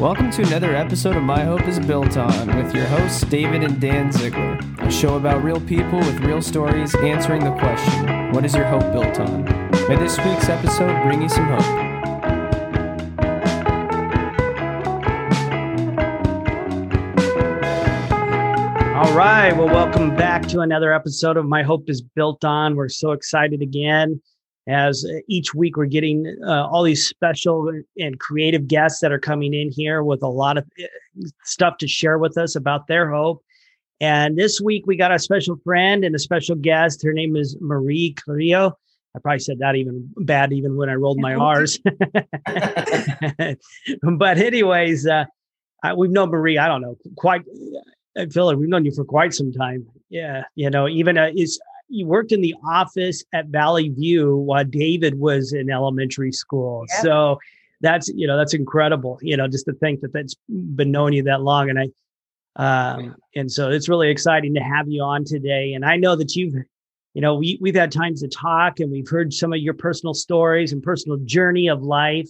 Welcome to another episode of My Hope Is Built On with your hosts David and Dan Ziegler, a show about real people with real stories answering the question, what is your hope built on? May this week's episode bring you some hope. All right, well, welcome back to another episode of My Hope Is Built On. We're so excited again. As each week, we're getting all these special and creative guests that are coming in here with a lot of stuff to share with us about their hope. And this week, we got a special friend and a special guest. Her name is Marie Carrillo. I probably said that even bad, even when I rolled my R's. But anyways, we've known Marie, I don't know, quite, I feel like we've known you for quite some time. Yeah, you know, even you worked in the office at Valley View while David was in elementary school. Yep. So that's, you know, that's incredible, you know, just to think that that's been knowing you that long. And and so it's really exciting to have you on today. And I know that you've, you know, we've had times to talk and we've heard some of your personal stories and personal journey of life.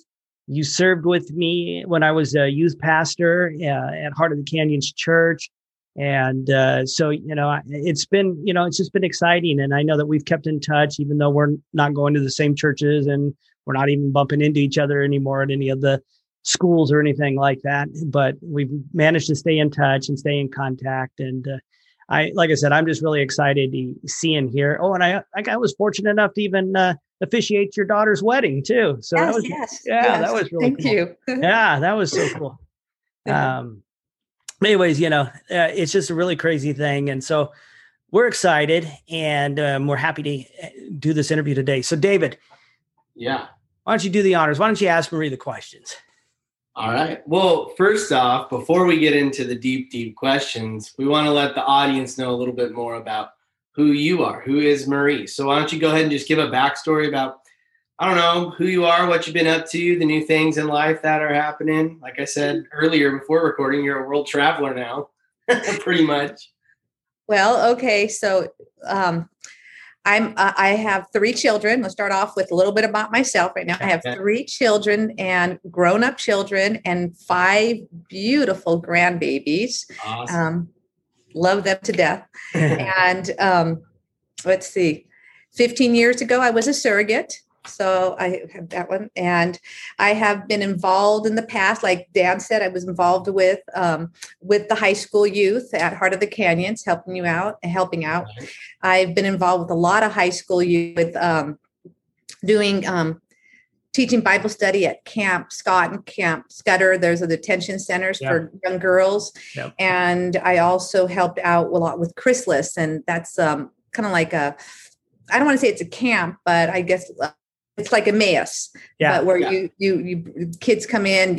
You served with me when I was a youth pastor at Heart of the Canyons Church. And so, you know, it's been, you know, it's just been exciting. And I know that we've kept in touch, even though we're not going to the same churches and we're not even bumping into each other anymore at any of the schools or anything like that. But we've managed to stay in touch and stay in contact. And like I said, I'm just really excited to see and hear. Oh, and I was fortunate enough to even officiate your daughter's wedding, too. So yes, that was really cool. Thank you. Yeah, that was so cool. Anyways, you know, it's just a really crazy thing. And so we're excited and we're happy to do this interview today. So, David, yeah, why don't you do the honors? Why don't you ask Marie the questions? All right. Well, first off, before we get into the deep, deep questions, we want to let the audience know a little bit more about who you are. Who is Marie? So why don't you go ahead and just give a backstory about, I don't know, who you are, what you've been up to, the new things in life that are happening. Like I said earlier before recording, you're a world traveler now, pretty much. Well, okay. So I have three children. We'll start off with a little bit about myself right now. I have three children and grown-up children and five beautiful grandbabies. Awesome. Love them to death. And let's see, 15 years ago, I was a surrogate. So I have that one. And I have been involved in the past, like Dan said, I was involved with the high school youth at Heart of the Canyons, helping out. I've been involved with a lot of high school youth with doing teaching Bible study at Camp Scott and Camp Scudder. Those are the detention centers for young girls. Yep. And I also helped out a lot with Chrysalis. And that's kind of like a, I don't want to say it's a camp, but I guess it's like Emmaus, but where you kids come in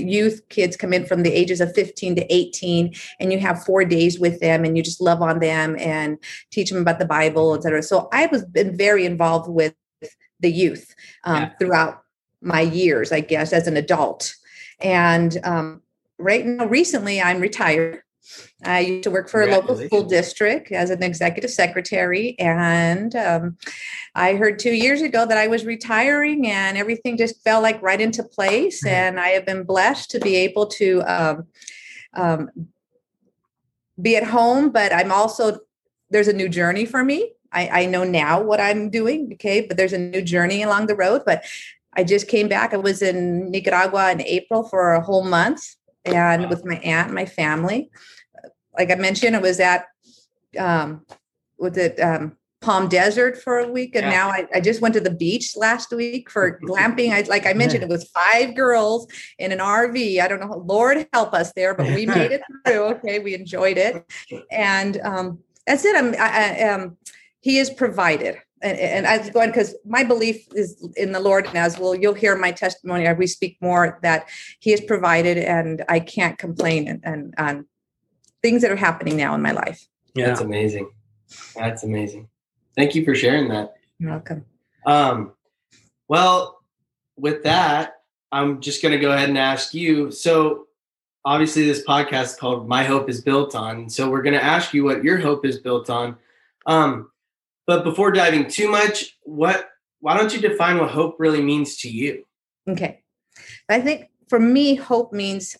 from the ages of 15 to 18, and you have 4 days with them, and you just love on them and teach them about the Bible, et cetera. So I was very involved with the youth throughout my years, I guess, as an adult. And right now, recently, I'm retired. I used to work for a local school district as an executive secretary, and I heard 2 years ago that I was retiring, and everything just fell like right into place, and I have been blessed to be able to be at home, but I'm also, there's a new journey for me. I know now what I'm doing, okay, but there's a new journey along the road, but I just came back. I was in Nicaragua in April for a whole month. And with my aunt and my family, like I mentioned, I was at Palm Desert for a week. And now I just went to the beach last week for glamping. Like I mentioned, it was five girls in an RV. I don't know, Lord help us there, but we made it through. Okay, we enjoyed it. And that's it. He is provided. And I was going because my belief is in the Lord, and as well, you'll hear my testimony. We speak more that He has provided, and I can't complain. And on things that are happening now in my life. Yeah, that's amazing. That's amazing. Thank you for sharing that. You're welcome. Well, with that, I'm just going to go ahead and ask you. So, obviously, this podcast is called "My Hope Is Built On." So, we're going to ask you what your hope is built on. But before diving too much, why don't you define what hope really means to you? Okay. I think for me, hope means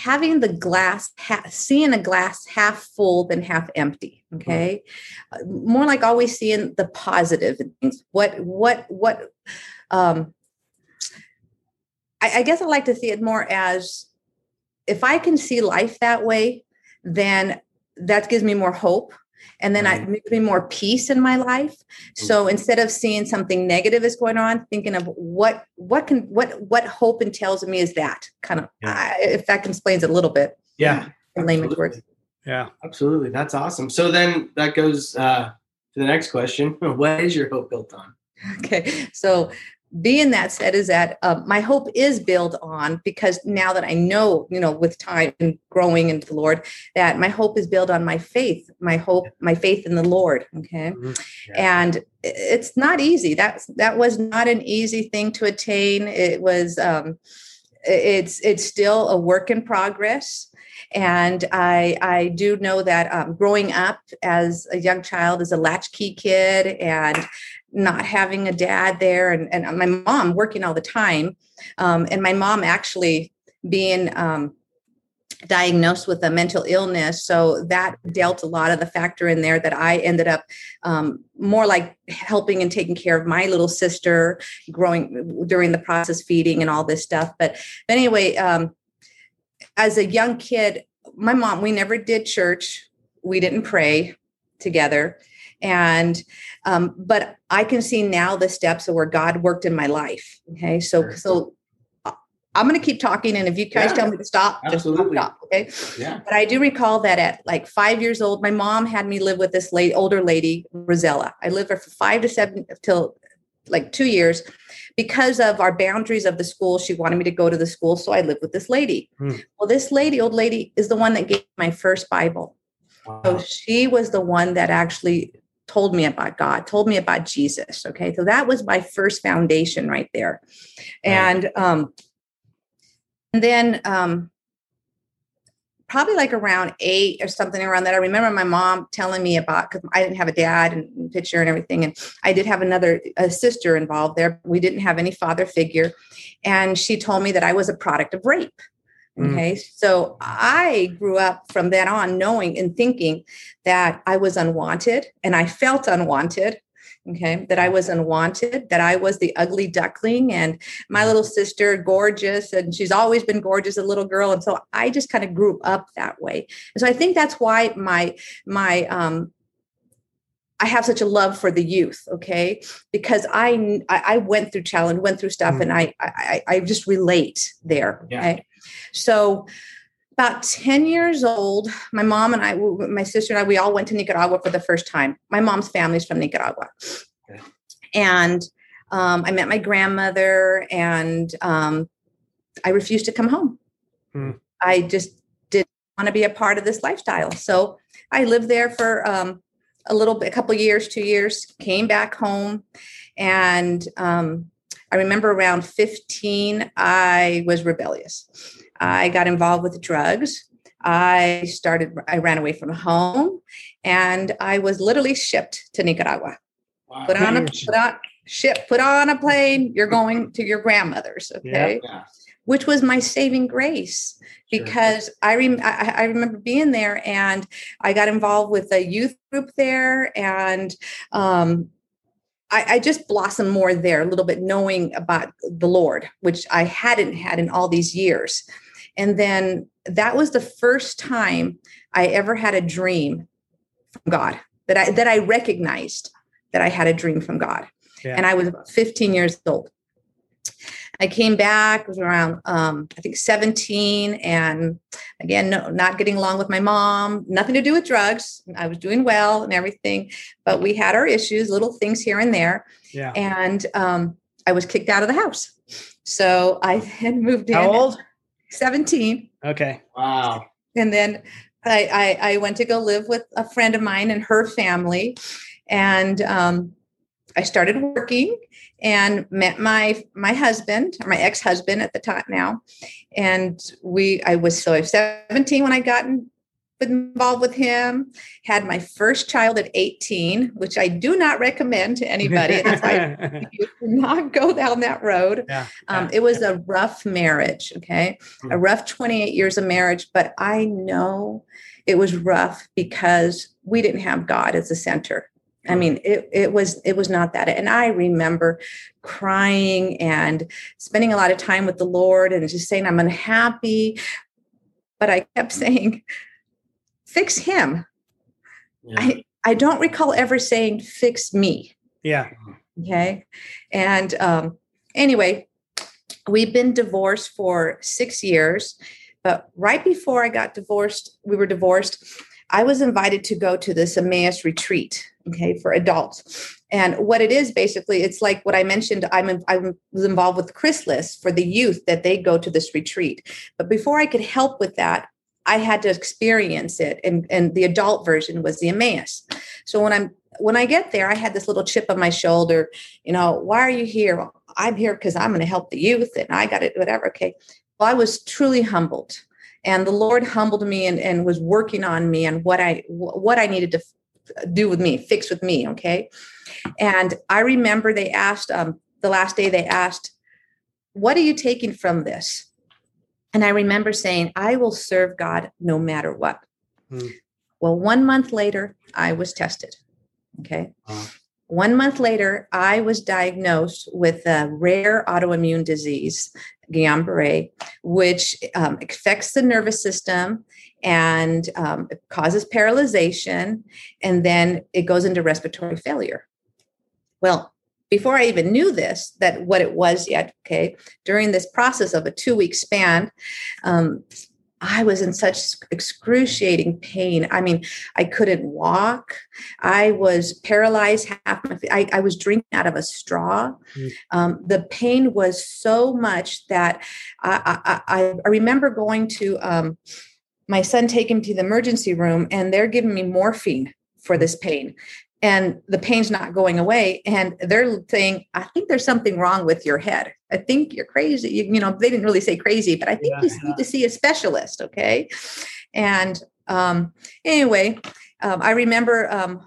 having the glass, seeing a glass half full than half empty. Okay. Mm-hmm. More like always seeing the positive and things. I guess I like to see it more as, if I can see life that way, then that gives me more hope. And then I make me more peace in my life. So instead of seeing something negative is going on, thinking of what hope entails in me is that kind of, if that explains it a little bit. Yeah. In layman's words. Yeah, absolutely. That's awesome. So then that goes to the next question. What is your hope built on? Okay. So being that said is that my hope is built on, because now that I know, with time and growing into the Lord, that my hope is built on my faith in the Lord. Okay. Mm-hmm. Yeah. And it's not easy. That was not an easy thing to attain. It was, it's still a work in progress. And I do know that growing up as a young child, as a latchkey kid, and not having a dad there, and my mom working all the time, and my mom actually being diagnosed with a mental illness. So that dealt a lot of the factor in there that I ended up more like helping and taking care of my little sister growing during the process, feeding and all this stuff. But anyway, as a young kid, my mom, we never did church. We didn't pray together. And, but I can see now the steps of where God worked in my life. Okay. So I'm going to keep talking. And if you guys tell me to stop, absolutely. Just stop. Okay. Yeah. But I do recall that at like 5 years old, my mom had me live with this older lady, Rosella. I lived there for 5 to 7 till like 2 years. Because of our boundaries of the school, she wanted me to go to the school. So I lived with this lady. Well, this lady, old lady, is the one that gave me my first Bible. Wow. So she was the one that actually told me about God, told me about Jesus. Okay. So that was my first foundation right there. And, and then probably like around 8 or something around that, I remember my mom telling me about, because I didn't have a dad and picture and everything. And I did have a sister involved there. We didn't have any father figure. And she told me that I was a product of rape. Okay. So I grew up from then on knowing and thinking that I was unwanted, and I felt unwanted. Okay. That I was unwanted, that I was the ugly duckling, and my little sister, gorgeous. And she's always been gorgeous, a little girl. And so I just kind of grew up that way. And so I think that's why I have such a love for the youth. Okay. Because I went through challenge, went through stuff, and I just relate there. Yeah. Okay? So about 10 years old, my mom and I, my sister and I, we all went to Nicaragua for the first time. My mom's family's from Nicaragua. Okay. And I met my grandmother, and I refused to come home. I just didn't want to be a part of this lifestyle. So I lived there for a couple years, 2 years, came back home. And I remember around 15, I was rebellious. I got involved with drugs. I ran away from home, and I was literally shipped to Nicaragua. Wow. Put on a plane. You're going to your grandmother's. Okay. Yeah. Which was my saving grace, because sure. I remember being there, and I got involved with a youth group there, and, I just blossomed more there a little bit, knowing about the Lord, which I hadn't had in all these years. And then that was the first time I ever had a dream from God, that I recognized that I had a dream from God. Yeah. And I was about 15 years old. I came back, was around, I think 17. And again, not getting along with my mom, nothing to do with drugs. I was doing well and everything, but we had our issues, little things here and there. Yeah. And I was kicked out of the house. So I then moved in. How old? 17. Okay. Wow. And then I went to go live with a friend of mine and her family. And I started working and met my husband, or my ex-husband at the time now. And I was 17 when I got involved with him. Had my first child at 18, which I do not recommend to anybody. That's why you do not go down that road. It was a rough marriage, okay? A rough 28 years of marriage, but I know it was rough because we didn't have God as the center. I mean, it was not that. And I remember crying and spending a lot of time with the Lord and just saying, I'm unhappy. But I kept saying, fix him. Yeah. I don't recall ever saying, fix me. Yeah. Okay. And anyway, we've been divorced for 6 years. But right before I got divorced, we were divorced, I was invited to go to this Emmaus retreat, okay, for adults. And what it is, basically, it's like what I mentioned, I was involved with Chrysalis for the youth that they go to this retreat. But before I could help with that, I had to experience it. And the adult version was the Emmaus. So when I get there, I had this little chip on my shoulder, you know, why are you here? Well, I'm here because I'm going to help the youth and I got it, whatever. Okay. Well, I was truly humbled. And the Lord humbled me and was working on me and what I needed to do with me, fix with me, okay? And I remember they asked, the last day they asked, what are you taking from this? And I remember saying, I will serve God no matter what. Well, 1 month later, I was tested, okay? 1 month later, I was diagnosed with a rare autoimmune disease, Guillain-Barré, which affects the nervous system and it causes paralyzation, and then it goes into respiratory failure. Well, before I even knew this, that what it was yet, okay, during this process of a 2-week span, I was in such excruciating pain. I mean, I couldn't walk. I was paralyzed half my feet. I was drinking out of a straw. The pain was so much that I remember going to my son, taking him to the emergency room, and they're giving me morphine for this pain. And the pain's not going away. And they're saying, I think there's something wrong with your head. I think you're crazy. You know, they didn't really say crazy, but I think you need to see a specialist. Okay. And anyway, I remember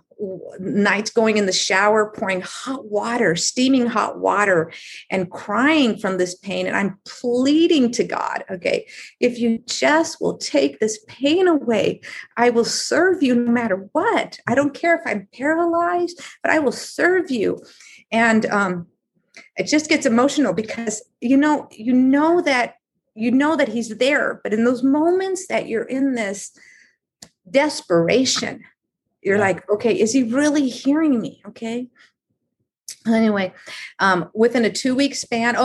nights going in the shower, pouring hot water, steaming hot water, and crying from this pain. And I'm pleading to God, okay, if you just will take this pain away, I will serve you no matter what. I don't care if I'm paralyzed, but I will serve you. And it just gets emotional because, you know that he's there. But in those moments that you're in this desperation, you're like, okay, is he really hearing me? Okay. Anyway, within a 2-week span,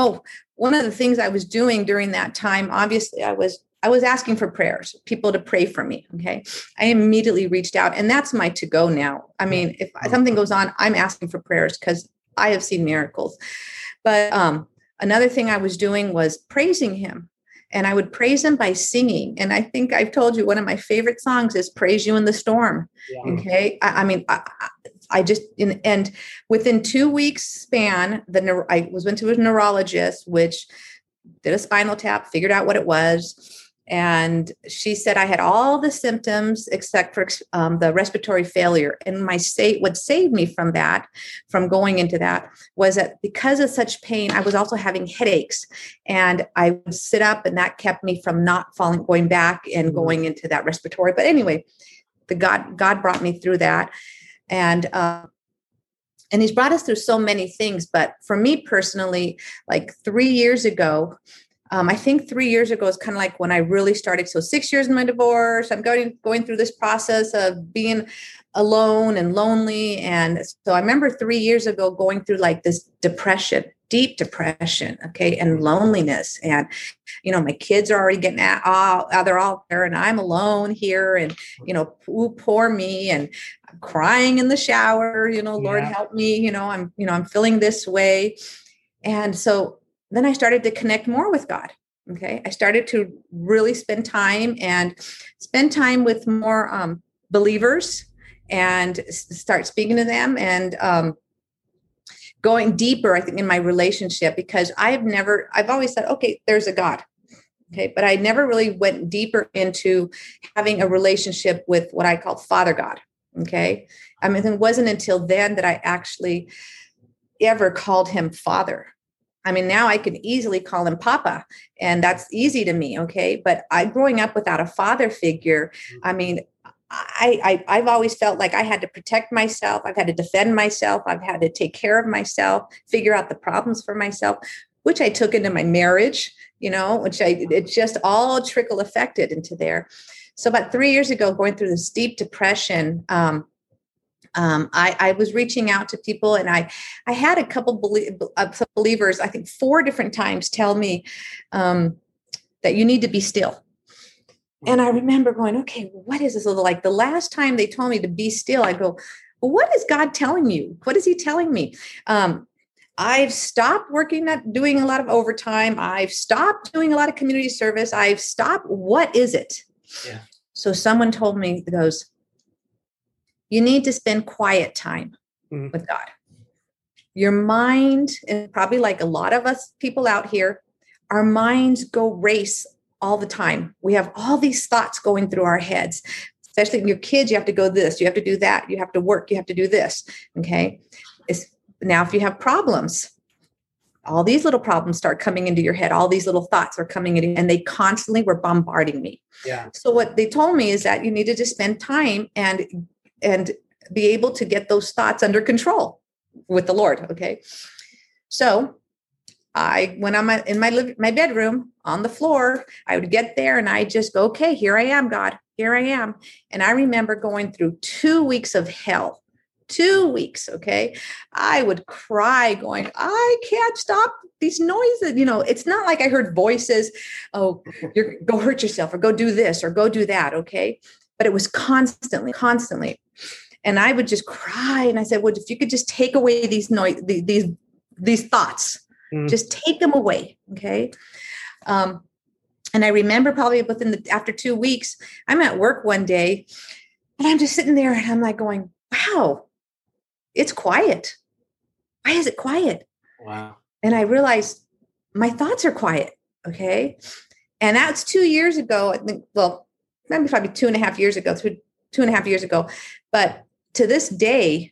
one of the things I was doing during that time, obviously I was asking for prayers, people to pray for me. Okay. I immediately reached out, and that's my to-go now. I mean, if something goes on, I'm asking for prayers because I have seen miracles. But another thing I was doing was praising him. And I would praise him by singing. And I think I've told you one of my favorite songs is Praise You in the Storm. Yeah. Okay. I mean, within 2 weeks span, I went to a neurologist, which did a spinal tap, figured out what it was. And she said I had all the symptoms except for the respiratory failure. And what saved me from going into that, was that because of such pain, I was also having headaches. And I would sit up, and that kept me from not going back and going into that respiratory. But anyway, God brought me through that. And he's brought us through so many things. But for me personally, like 3 years ago, I think 3 years ago is kind of like when I really started. So 6 years in my divorce, I'm going through this process of being alone and lonely. And so I remember 3 years ago going through like this depression, deep depression, okay, and loneliness. And, you know, my kids are already getting they're all there, and I'm alone here, and, you know, poor me, and I'm crying in the shower, you know, Lord help me, I'm feeling this way. And so then I started to connect more with God. Okay. I started to really spend time with more believers and start speaking to them and going deeper, I think, in my relationship, because I've always said, okay, there's a God. Okay. But I never really went deeper into having a relationship with what I call Father God. Okay. I mean, it wasn't until then that I actually ever called him Father. I mean, now I can easily call him Papa, and that's easy to me. Okay. But I, growing up without a father figure, I mean, I've always felt like I had to protect myself. I've had to defend myself. I've had to take care of myself, figure out the problems for myself, which I took into my marriage, you know, which it just all trickle affected into there. So about 3 years ago, going through this deep depression, I was reaching out to people, and I had a couple believers, I think 4 different times, tell me that you need to be still. And I remember going, okay, what is this? Like the last time they told me to be still, I go, what is God telling you? What is he telling me? I've stopped doing a lot of overtime. I've stopped doing a lot of community service. I've stopped. What is it? Yeah. So someone told me, goes, you need to spend quiet time with God. Your mind, and probably like a lot of us people out here, our minds go race all the time. We have all these thoughts going through our heads, especially your kids. You have to go this, you have to do that, you have to work, you have to do this. Okay. Now, if you have problems, all these little problems start coming into your head. All these little thoughts are coming in, and they constantly were bombarding me. Yeah. So what they told me is that you needed to spend time and be able to get those thoughts under control with the Lord. Okay. So I went on my bedroom on the floor. I would get there and I just go, okay, here I am, God, here I am. And I remember going through 2 weeks of hell. 2 weeks. Okay. I would cry going, I can't stop these noises. You know, it's not like I heard voices. Oh, go hurt yourself, or go do this, or go do that. Okay. But it was constantly. And I would just cry. And I said, well, if you could just take away these noise, these thoughts, just take them away. Okay. And I remember probably after 2 weeks, I'm at work one day, and I'm just sitting there and I'm like going, wow, it's quiet. Why is it quiet? Wow. And I realized my thoughts are quiet. Okay. And that's 2 years ago. I think, well, maybe probably 2.5 years ago, 2.5 years ago. But to this day,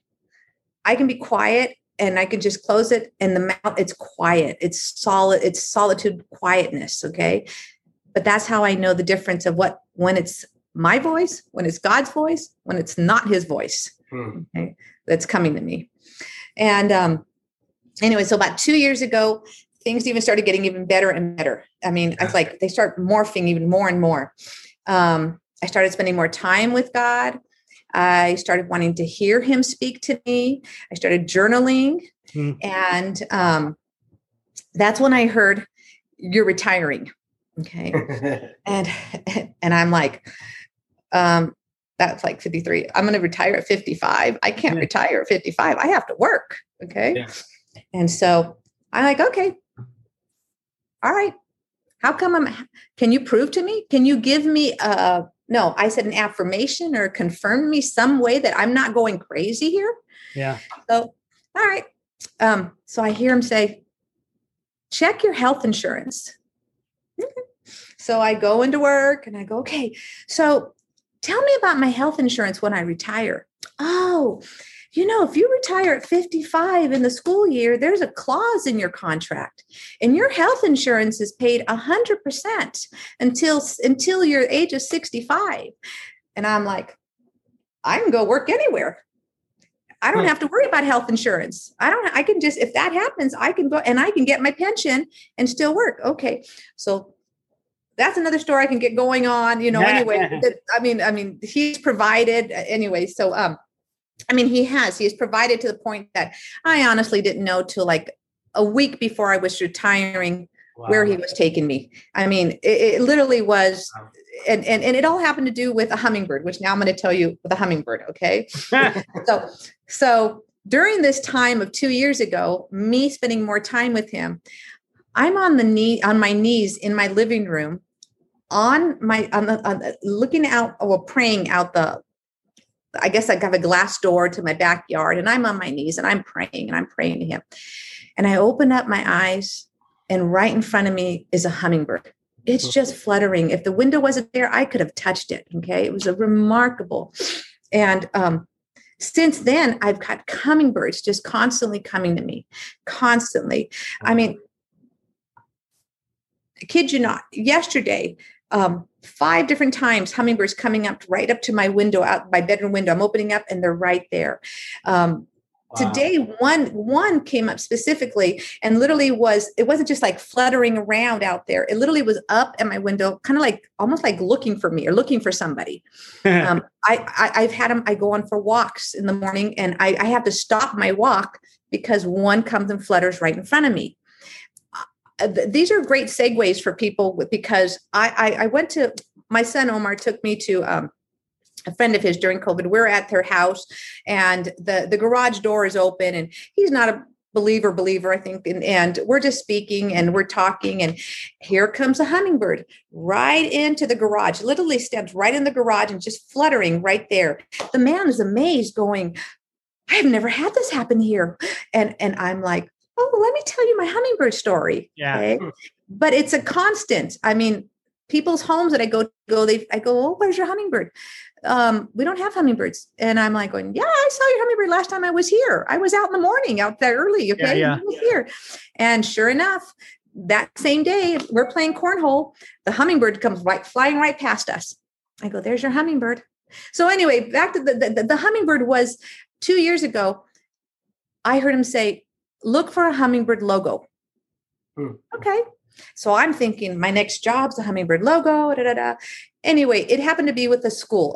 I can be quiet, and I can just close it, and the mouth, it's quiet. It's solid. It's solitude, quietness. Okay. But that's how I know the difference of when it's my voice, when it's God's voice, when it's not his voice. Okay, that's coming to me. And anyway, so about 2 years ago, things even started getting even better and better. I mean, I was like, they start morphing even more and more. I started spending more time with God. I started wanting to hear him speak to me. I started journaling. And that's when I heard, you're retiring. Okay. and I'm like, that's like 53. I'm going to retire at 55. I can't retire at 55. I have to work. Okay. Yeah. And so I'm like, okay. All right. How come can you prove to me? Can you give me an affirmation or confirm me some way that I'm not going crazy here? Yeah. So, all right. So I hear him say, check your health insurance. So I go into work and I go, okay, so tell me about my health insurance when I retire. Oh, you know, if you retire at 55 in the school year, there's a clause in your contract, and your health insurance is paid 100% until your age of 65. And I'm like, I can go work anywhere. I don't have to worry about health insurance. I can just, if that happens, I can go and I can get my pension and still work. Okay. So that's another story I can get going on, you know, anyway, I mean, he's provided anyway. So, he's provided to the point that I honestly didn't know till like a week before I was retiring where he was taking me. I mean, it literally was, and it all happened to do with a hummingbird, which now I'm going to tell you with a hummingbird. Okay. So during this time of 2 years ago, me spending more time with him, I'm on my knees in my living room, looking out or praying out I guess I have a glass door to my backyard, and I'm on my knees and I'm praying to him. And I open up my eyes, and right in front of me is a hummingbird. It's just fluttering. If the window wasn't there, I could have touched it. Okay. It was a remarkable. And since then, I've got hummingbirds just constantly coming to me, constantly. I mean, I kid you not, yesterday, 5 different times, hummingbirds coming up right up to my window, out my bedroom window. I'm opening up and they're right there. Wow. Today, one came up specifically and literally was, it wasn't just like fluttering around out there. It literally was up at my window, kind of like, almost like looking for me or looking for somebody. I've had them, I go on for walks in the morning and I have to stop my walk because one comes and flutters right in front of me. These are great segues for people because I went to, my son Omar took me to, a friend of his during COVID. We're at their house and the garage door is open and he's not a believer, I think. And we're just speaking and we're talking and here comes a hummingbird right into the garage, literally steps right in the garage and just fluttering right there. The man is amazed going, I've never had this happen here. And I'm like, oh, let me tell you my hummingbird story. Yeah. Okay? But it's a constant. I mean, people's homes that I go, oh, where's your hummingbird? We don't have hummingbirds. And I'm like going, yeah, I saw your hummingbird last time I was here. I was out in the morning, out there early. Okay. Yeah, yeah. I was here. And sure enough, that same day we're playing cornhole. The hummingbird comes flying right past us. I go, there's your hummingbird. So anyway, back to the hummingbird was 2 years ago. I heard him say, look for a hummingbird logo. Okay. So I'm thinking my next job's a hummingbird logo. Da, da, da. Anyway, it happened to be with a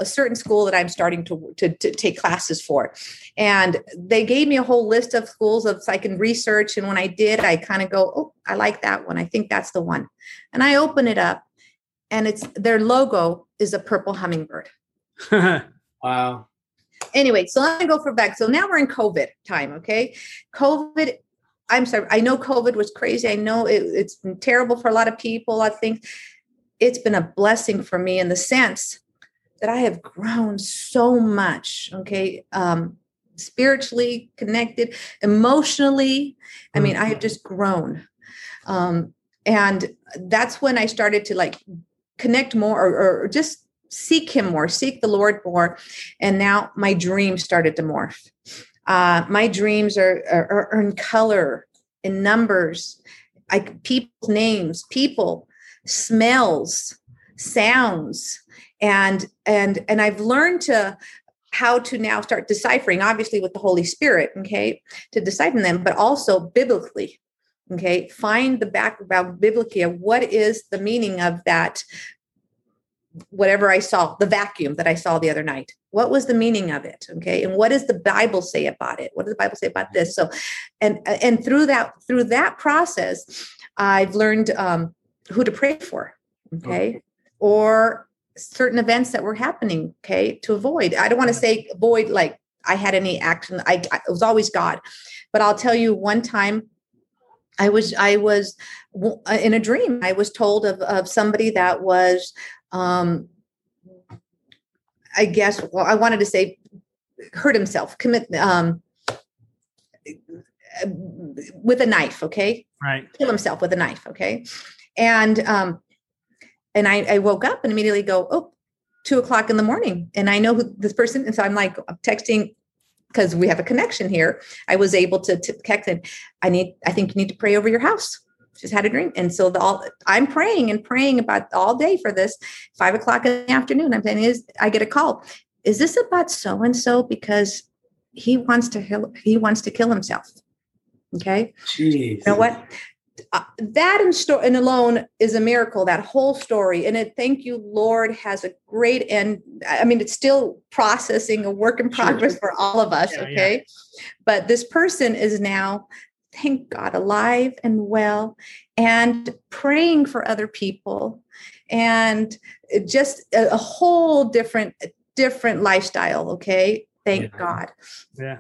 certain school that I'm starting to take classes for. And they gave me a whole list of schools so I can research. And when I did, I kind of go, oh, I like that one. I think that's the one. And I open it up and their logo is a purple hummingbird. Wow. Anyway, so let me go for back. So now we're in COVID time. Okay. COVID, I'm sorry. I know COVID was crazy. I know it's been terrible for a lot of people. I think it's been a blessing for me in the sense that I have grown so much. Okay. Spiritually connected, emotionally. I mean, I have just grown. And that's when I started to like connect more or just seek him more, seek the Lord more. And now my dreams started to morph. My dreams are in color, in numbers, like people's names, people, smells, sounds, and I've learned how to now start deciphering, obviously with the Holy Spirit, okay, to decipher them, but also biblically, okay, find the background biblically of what is the meaning of that. Whatever I saw, the vacuum that I saw the other night, what was the meaning of it? Okay. And what does the Bible say about it? What does the Bible say about this? So, and through that process, I've learned, who to pray for. Okay. Oh. Or certain events that were happening. Okay. To avoid, I don't want to say avoid, like I had any action. It was always God, but I'll tell you one time I was in a dream. I was told of somebody that was, I wanted to say hurt himself, with a knife. Okay. Right. Kill himself with a knife. Okay. And I woke up and immediately go, oh, 2:00 in the morning. And I know who this person. And so I'm like, I'm texting because we have a connection here. I was able to text and I think you need to pray over your house. Just had a dream. And so I'm praying about all day for this. 5:00 in the afternoon. I'm saying I get a call. Is this about so-and-so? Because he wants to kill himself. Okay. Jeez. You know what? That and alone is a miracle, that whole story. And thank you, Lord, has a great end. I mean, it's still processing, a work in progress for all of us. Yeah, okay. Yeah. But this person is now, thank God, alive and well, and praying for other people, and just a whole different lifestyle. Okay. Thank God. Yeah.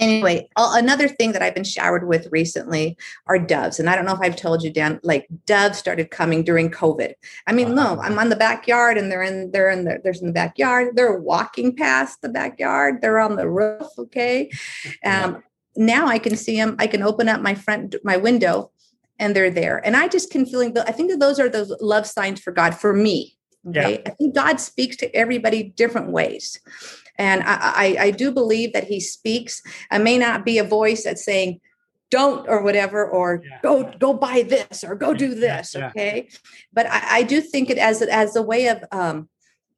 Anyway, another thing that I've been showered with recently are doves. And I don't know if I've told you, Dan, like doves started coming during COVID. I mean, no, I'm on the backyard and there's in the backyard. They're walking past the backyard. They're on the roof. Okay. Now I can see them. I can open up my window and they're there. And I just can feel, I think that those are those love signs for God for me. Okay. Yeah. I think God speaks to everybody different ways. And I do believe that he speaks. I may not be a voice that's saying, don't, or whatever, or go buy this, or go do this. Okay. But I do think it as a way of,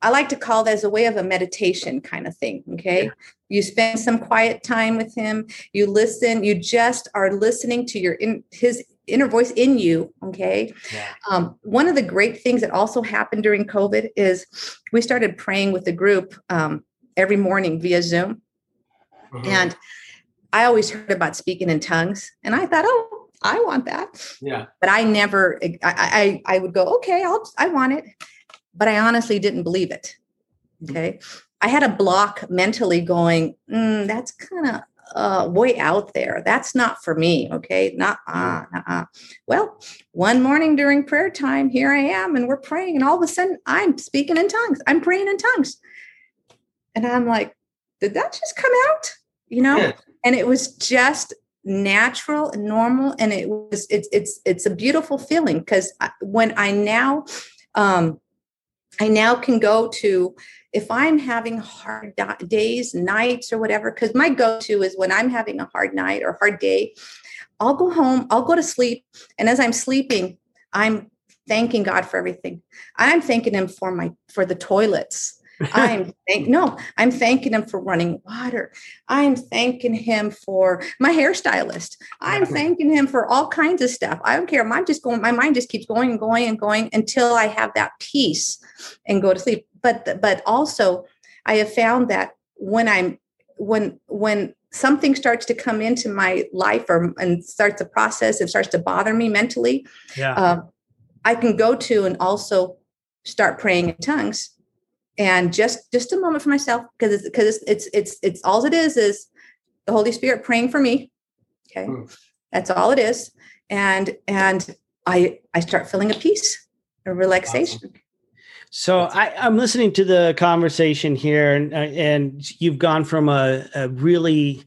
I like to call it as a way of a meditation kind of thing. Okay. Yeah. You spend some quiet time with him. You listen, you just are listening to his inner voice in you. Okay. Yeah. One of the great things that also happened during COVID is we started praying with the group, every morning via Zoom. Mm-hmm. And I always heard about speaking in tongues, and I thought, oh, I want that. Yeah. But I never, I would go, okay, I want it. But I honestly didn't believe it. Okay. I had a block mentally going, that's kind of way out there. That's not for me. Okay. Well, one morning during prayer time, here I am, and we're praying, and all of a sudden I'm speaking in tongues. I'm praying in tongues. And I'm like, did that just come out? You know? Yeah. And it was just natural and normal. And it was, it's a beautiful feeling, because when I now can go to, if I'm having hard days, nights, or whatever, because my go-to is when I'm having a hard night or hard day, I'll go home, I'll go to sleep. And as I'm sleeping, I'm thanking God for everything. I'm thanking him for the toilets. I'm thanking him for running water. I'm thanking him for my hairstylist. I'm thanking him for all kinds of stuff. I don't care. I'm just going, my mind just keeps going and going and going until I have that peace and go to sleep. But also I have found that when something starts to come into my life and starts the process, it starts to bother me mentally. Yeah. I can go to and also start praying in tongues. And just a moment for myself, because it's all it is the Holy Spirit praying for me. Okay. That's all it is. And I start feeling a peace, a relaxation. Awesome. So I'm listening to the conversation here, and you've gone from a really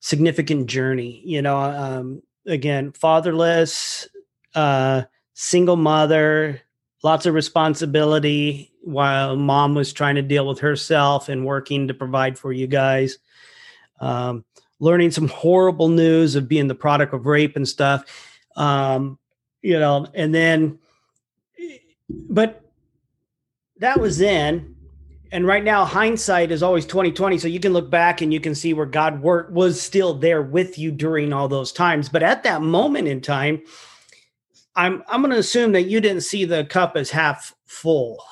significant journey, you know, again, fatherless, single mother, lots of responsibility while mom was trying to deal with herself and working to provide for you guys. Learning some horrible news of being the product of rape and stuff. You know, and then, but that was then. And right now, hindsight is always 20/20. So you can look back and you can see where God was still there with you during all those times. But at that moment in time, I'm going to assume that you didn't see the cup as half full.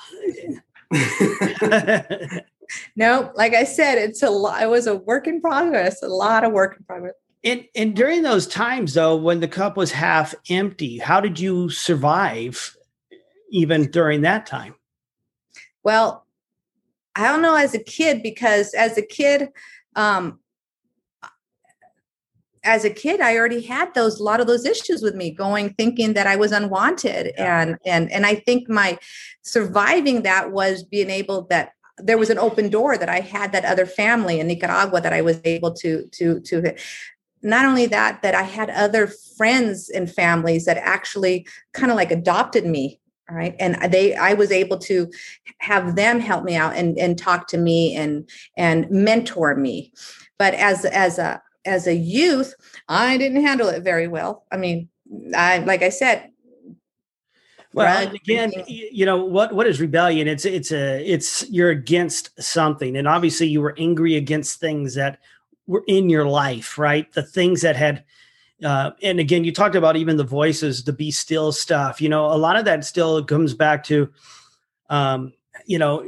No, like I said, it was a work in progress, a lot of work in progress. And during those times, though, when the cup was half empty, how did you survive even during that time? Well, I don't know, as a kid, because as a kid, I already had a lot of those issues with me thinking that I was unwanted. Yeah. And I think my surviving that was being able that there was an open door that I had, that other family in Nicaragua that I was able to not only that I had other friends and families that actually kind of like adopted me. All right. And I was able to have them help me out and talk to me and mentor me. But as a youth, I didn't handle it very well. I mean, like I said. Well, and again, you know, what is rebellion? It's you're against something. And obviously you were angry against things that were in your life, right? The things that had, and again, you talked about even the voices, the be still stuff, you know, a lot of that still comes back to, you know,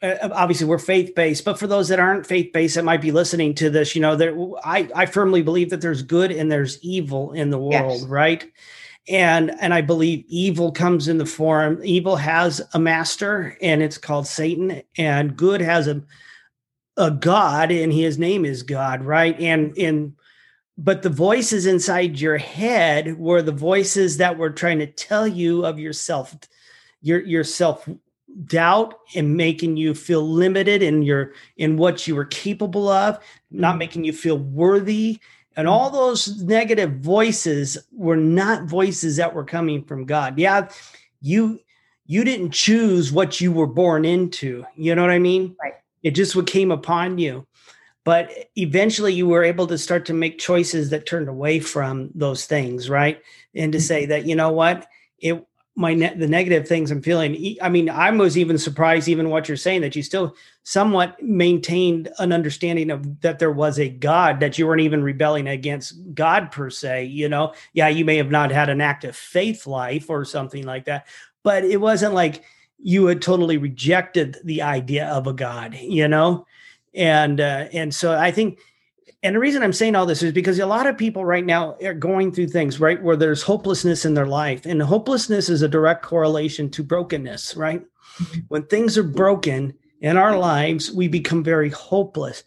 obviously we're faith-based, but for those that aren't faith-based that might be listening to this, you know, I firmly believe that there's good and there's evil in the world, yes. Right? And I believe evil comes in the form, evil has a master and it's called Satan, and good has a God and his name is God, right? But the voices inside your head were the voices that were trying to tell you of yourself, yourself. Doubt and making you feel limited in what you were capable of, not making you feel worthy, And all those negative voices were not voices that were coming from God. Yeah, you didn't choose what you were born into. You know what I mean? Right. It just what came upon you. But eventually you were able to start to make choices that turned away from those things, right? And to say that, you know what, the negative things I'm feeling, I mean, I was even surprised, even what you're saying, that you still somewhat maintained an understanding of that there was a God, that you weren't even rebelling against God per se, you know? Yeah, you may have not had an active faith life or something like that, but it wasn't like you had totally rejected the idea of a God, you know? And so I think, and the reason I'm saying all this is because a lot of people right now are going through things, right, where there's hopelessness in their life. And hopelessness is a direct correlation to brokenness, right? When things are broken in our lives, we become very hopeless.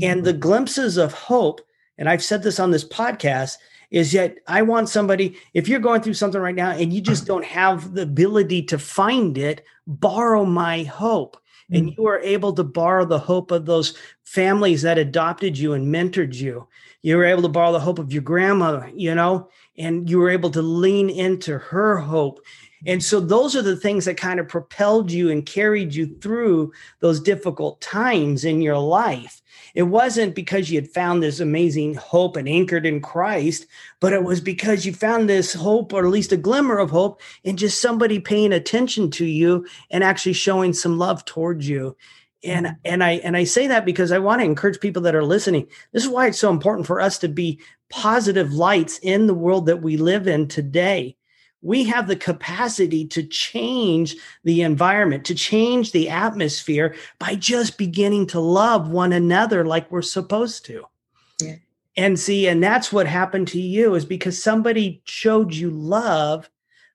And the glimpses of hope, and I've said this on this podcast, is that I want somebody, if you're going through something right now and you just don't have the ability to find it, borrow my hope. And you were able to borrow the hope of those families that adopted you and mentored you. You were able to borrow the hope of your grandmother, you know, and you were able to lean into her hope. And so those are the things that kind of propelled you and carried you through those difficult times in your life. It wasn't because you had found this amazing hope and anchored in Christ, but it was because you found this hope, or at least a glimmer of hope, in just somebody paying attention to you and actually showing some love towards you. And I say that because I want to encourage people that are listening. This is why it's so important for us to be positive lights in the world that we live in today. We have the capacity to change the environment, to change the atmosphere by just beginning to love one another like we're supposed to. Yeah. And see, and that's what happened to you, is because somebody showed you love,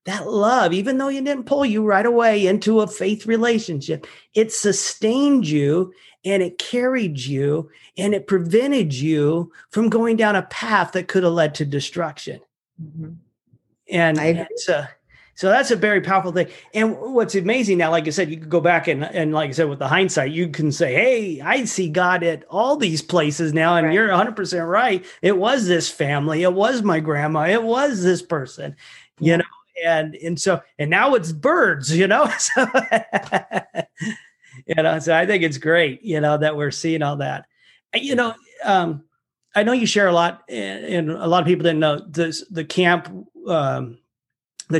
that love, even though you didn't pull you right away into a faith relationship, it sustained you and it carried you and it prevented you from going down a path that could have led to destruction. Mm-hmm. And so that's a very powerful thing. And what's amazing now, like I said, you could go back and like I said, with the hindsight, you can say, hey, I see God at all these places now. And right. You're 100% right. It was this family. It was my grandma. It was this person, you know, and now it's birds, you know, so, you know, so I think it's great, you know, that we're seeing all that, you know. I know you share a lot, and a lot of people didn't know this, the camp that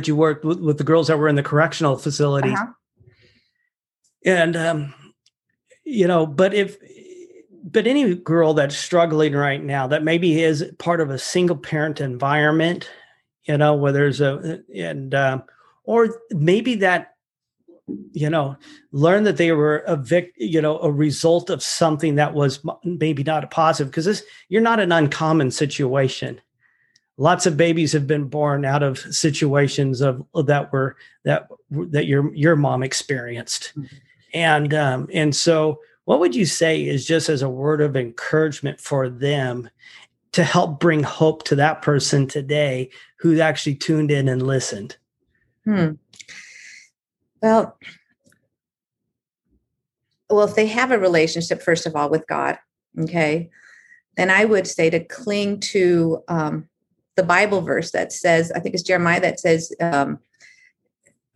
you worked with the girls that were in the correctional facilities. Uh-huh. And, you know, but any girl that's struggling right now that maybe is part of a single parent environment, you know, where there's or maybe that, you know, learn that they were a result of something that was maybe not a positive, because you're not an uncommon situation. Lots of babies have been born out of situations that your mom experienced. Mm-hmm. And so what would you say is just as a word of encouragement for them to help bring hope to that person today who's actually tuned in and listened? Well, if they have a relationship, first of all, with God, okay, then I would say to cling to the Bible verse that says, I think it's Jeremiah that says, I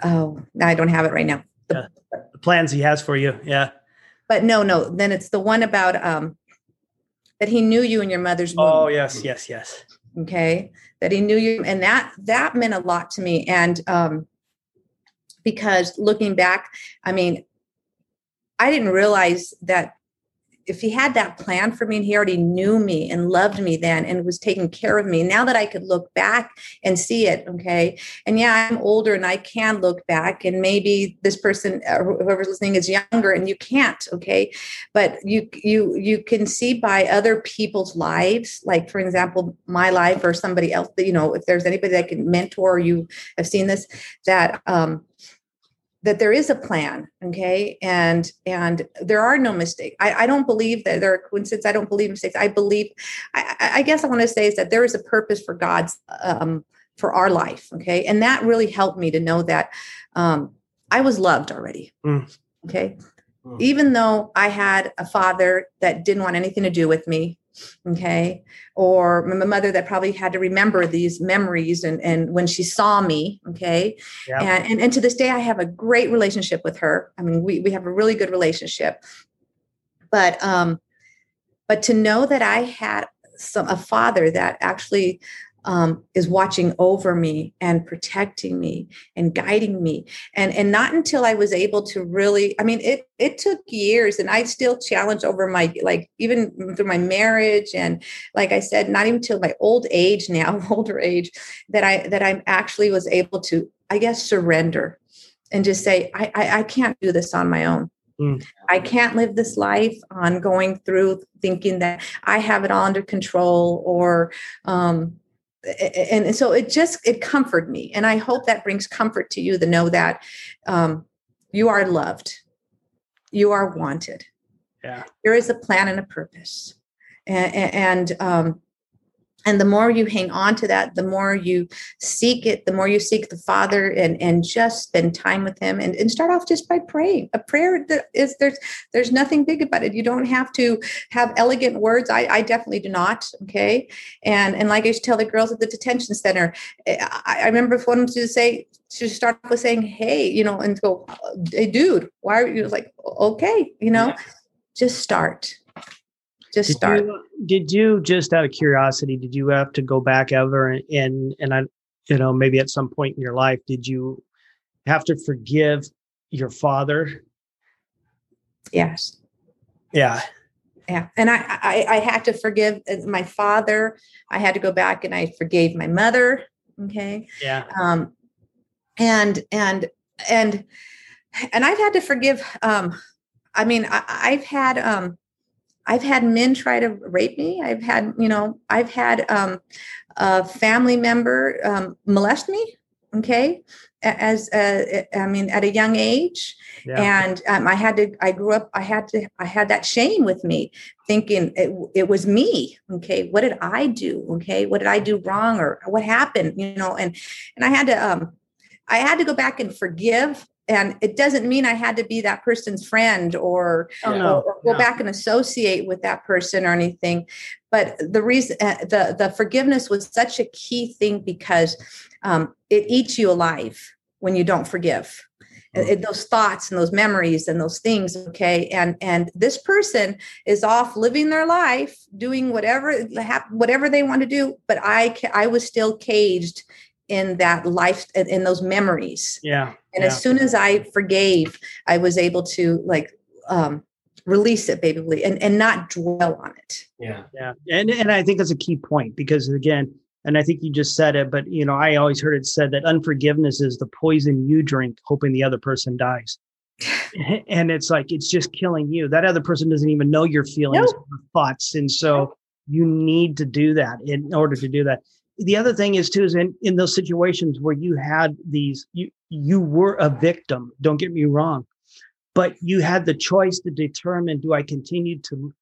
don't have it right now. Yeah. The plans he has for you. Yeah. But no. Then it's the one about that he knew you in your mother's womb. Oh, yes. Okay. That he knew you. And that meant a lot to me. And, because looking back, I mean, I didn't realize that if he had that plan for me and he already knew me and loved me then and was taking care of me, now that I could look back and see it, okay? And yeah, I'm older and I can look back, and maybe this person, whoever's listening, is younger and you can't, okay? But you can see by other people's lives, like for example, my life or somebody else, you know, if there's anybody that can mentor, you have seen this, that, that there is a plan, okay, and there are no mistakes. I don't believe that there are coincidences. I don't believe mistakes. I guess I want to say is that there is a purpose for God's for our life, okay, and that really helped me to know that I was loved already, okay, Even though I had a father that didn't want anything to do with me, okay, or my mother that probably had to remember these memories and when she saw me, okay, yep. And to this day, I have a great relationship with her. I mean, we have a really good relationship, but to know that I had a father that actually is watching over me and protecting me and guiding me. And not until I was able to really, I mean, it took years, and I still challenge over my, like, even through my marriage. And like I said, not even till my older age that I actually was able to, I guess, surrender and just say, I can't do this on my own. I can't live this life on going through thinking that I have it all under control or, and so it comforted me. And I hope that brings comfort to you to know that you are loved. You are wanted. Yeah. There is a plan and a purpose. And the more you hang on to that, the more you seek it, the more you seek the Father and just spend time with him and start off just by praying. A prayer that is, there's nothing big about it. You don't have to have elegant words. I definitely do not. Okay. And like I used to tell the girls at the detention center, I remember one of them to say, to start off with saying, hey, you know, and go, hey, dude, why are you like, okay, you know, just start. Just start. Did you just out of curiosity, did you have to go back ever and I, you know, maybe at some point in your life, did you have to forgive your father? Yes. Yeah. Yeah. And I had to forgive my father. I had to go back and I forgave my mother. Okay. Yeah. And I've had to forgive, I mean, I've had men try to rape me. I've had a family member molest me. Okay. At a young age. Yeah. And I had that shame with me thinking it was me. Okay. What did I do? Okay. What did I do wrong or what happened? You know, and I had to go back and forgive. And it doesn't mean I had to be that person's friend or go back and associate with that person or anything. But the reason the forgiveness was such a key thing because it eats you alive when you don't forgive. Those thoughts and those memories and those things. Okay. And this person is off living their life, doing whatever they want to do. But I was still caged in that life, in those memories. Yeah. And as soon as I forgave, I was able to release it, baby, and not dwell on it. Yeah. Yeah. And I think that's a key point because, again, and I think you just said it, but, you know, I always heard it said that unforgiveness is the poison you drink, hoping the other person dies. And it's like, it's just killing you. That other person doesn't even know your feelings or thoughts. And so you need to do that in order to do that. The other thing is too, is in those situations where you had these, you were a victim, don't get me wrong, but you had the choice to determine, do I continue to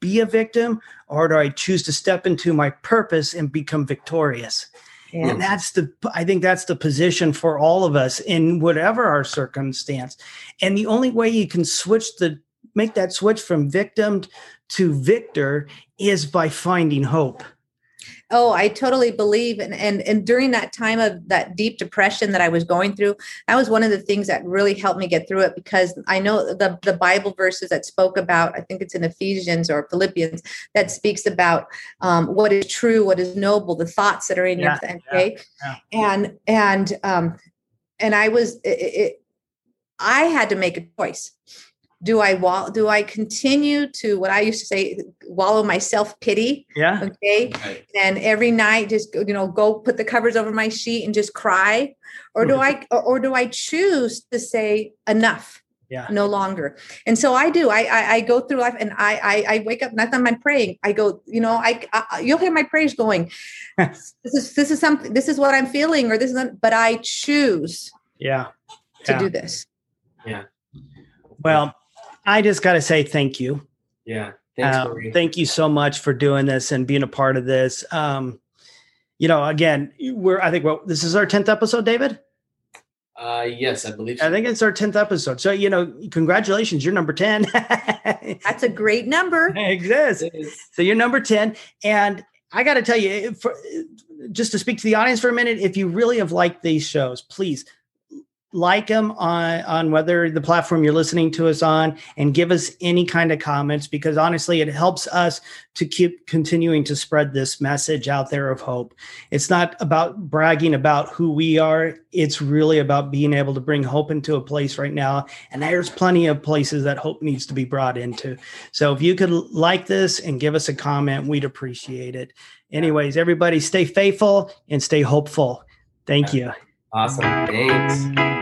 be a victim or do I choose to step into my purpose and become victorious? Yeah. And I think that's the position for all of us in whatever our circumstance. And the only way you can make that switch from victim to victor is by finding hope. Oh, I totally believe. And during that time of that deep depression that I was going through, that was one of the things that really helped me get through it, because I know the Bible verses that spoke about, I think it's in Ephesians or Philippians, that speaks about what is true, what is noble, the thoughts that are in your okay? Yeah. And I was, I had to make a choice. Do I continue to what I used to say, wallow my self-pity? Yeah. Okay. Right. And every night just, you know, go put the covers over my sheet and just cry. Or do I choose to say enough? Yeah. No longer. And so I do. I go through life and I wake up, not on my praying. I go, you know, you'll hear my prayers going, this is something, this is what I'm feeling, or this is not, but I choose to do this. Yeah. Well, I just got to say thank you. Yeah. Thanks, Marie. Thank you so much for doing this and being a part of this. You know, again, I think, well, this is our 10th episode, David. Yes, I believe so. I think it's our 10th episode. So, you know, congratulations, you're number 10. That's a great number. It is. So you're number 10. And I got to tell you, just to speak to the audience for a minute, if you really have liked these shows, please like them on whether the platform you're listening to us on, and give us any kind of comments, because honestly, it helps us to keep continuing to spread this message out there of hope. It's not about bragging about who we are. It's really about being able to bring hope into a place right now. And there's plenty of places that hope needs to be brought into. So if you could like this and give us a comment, we'd appreciate it. Anyways, everybody stay faithful and stay hopeful. Thank you. Awesome. Thanks.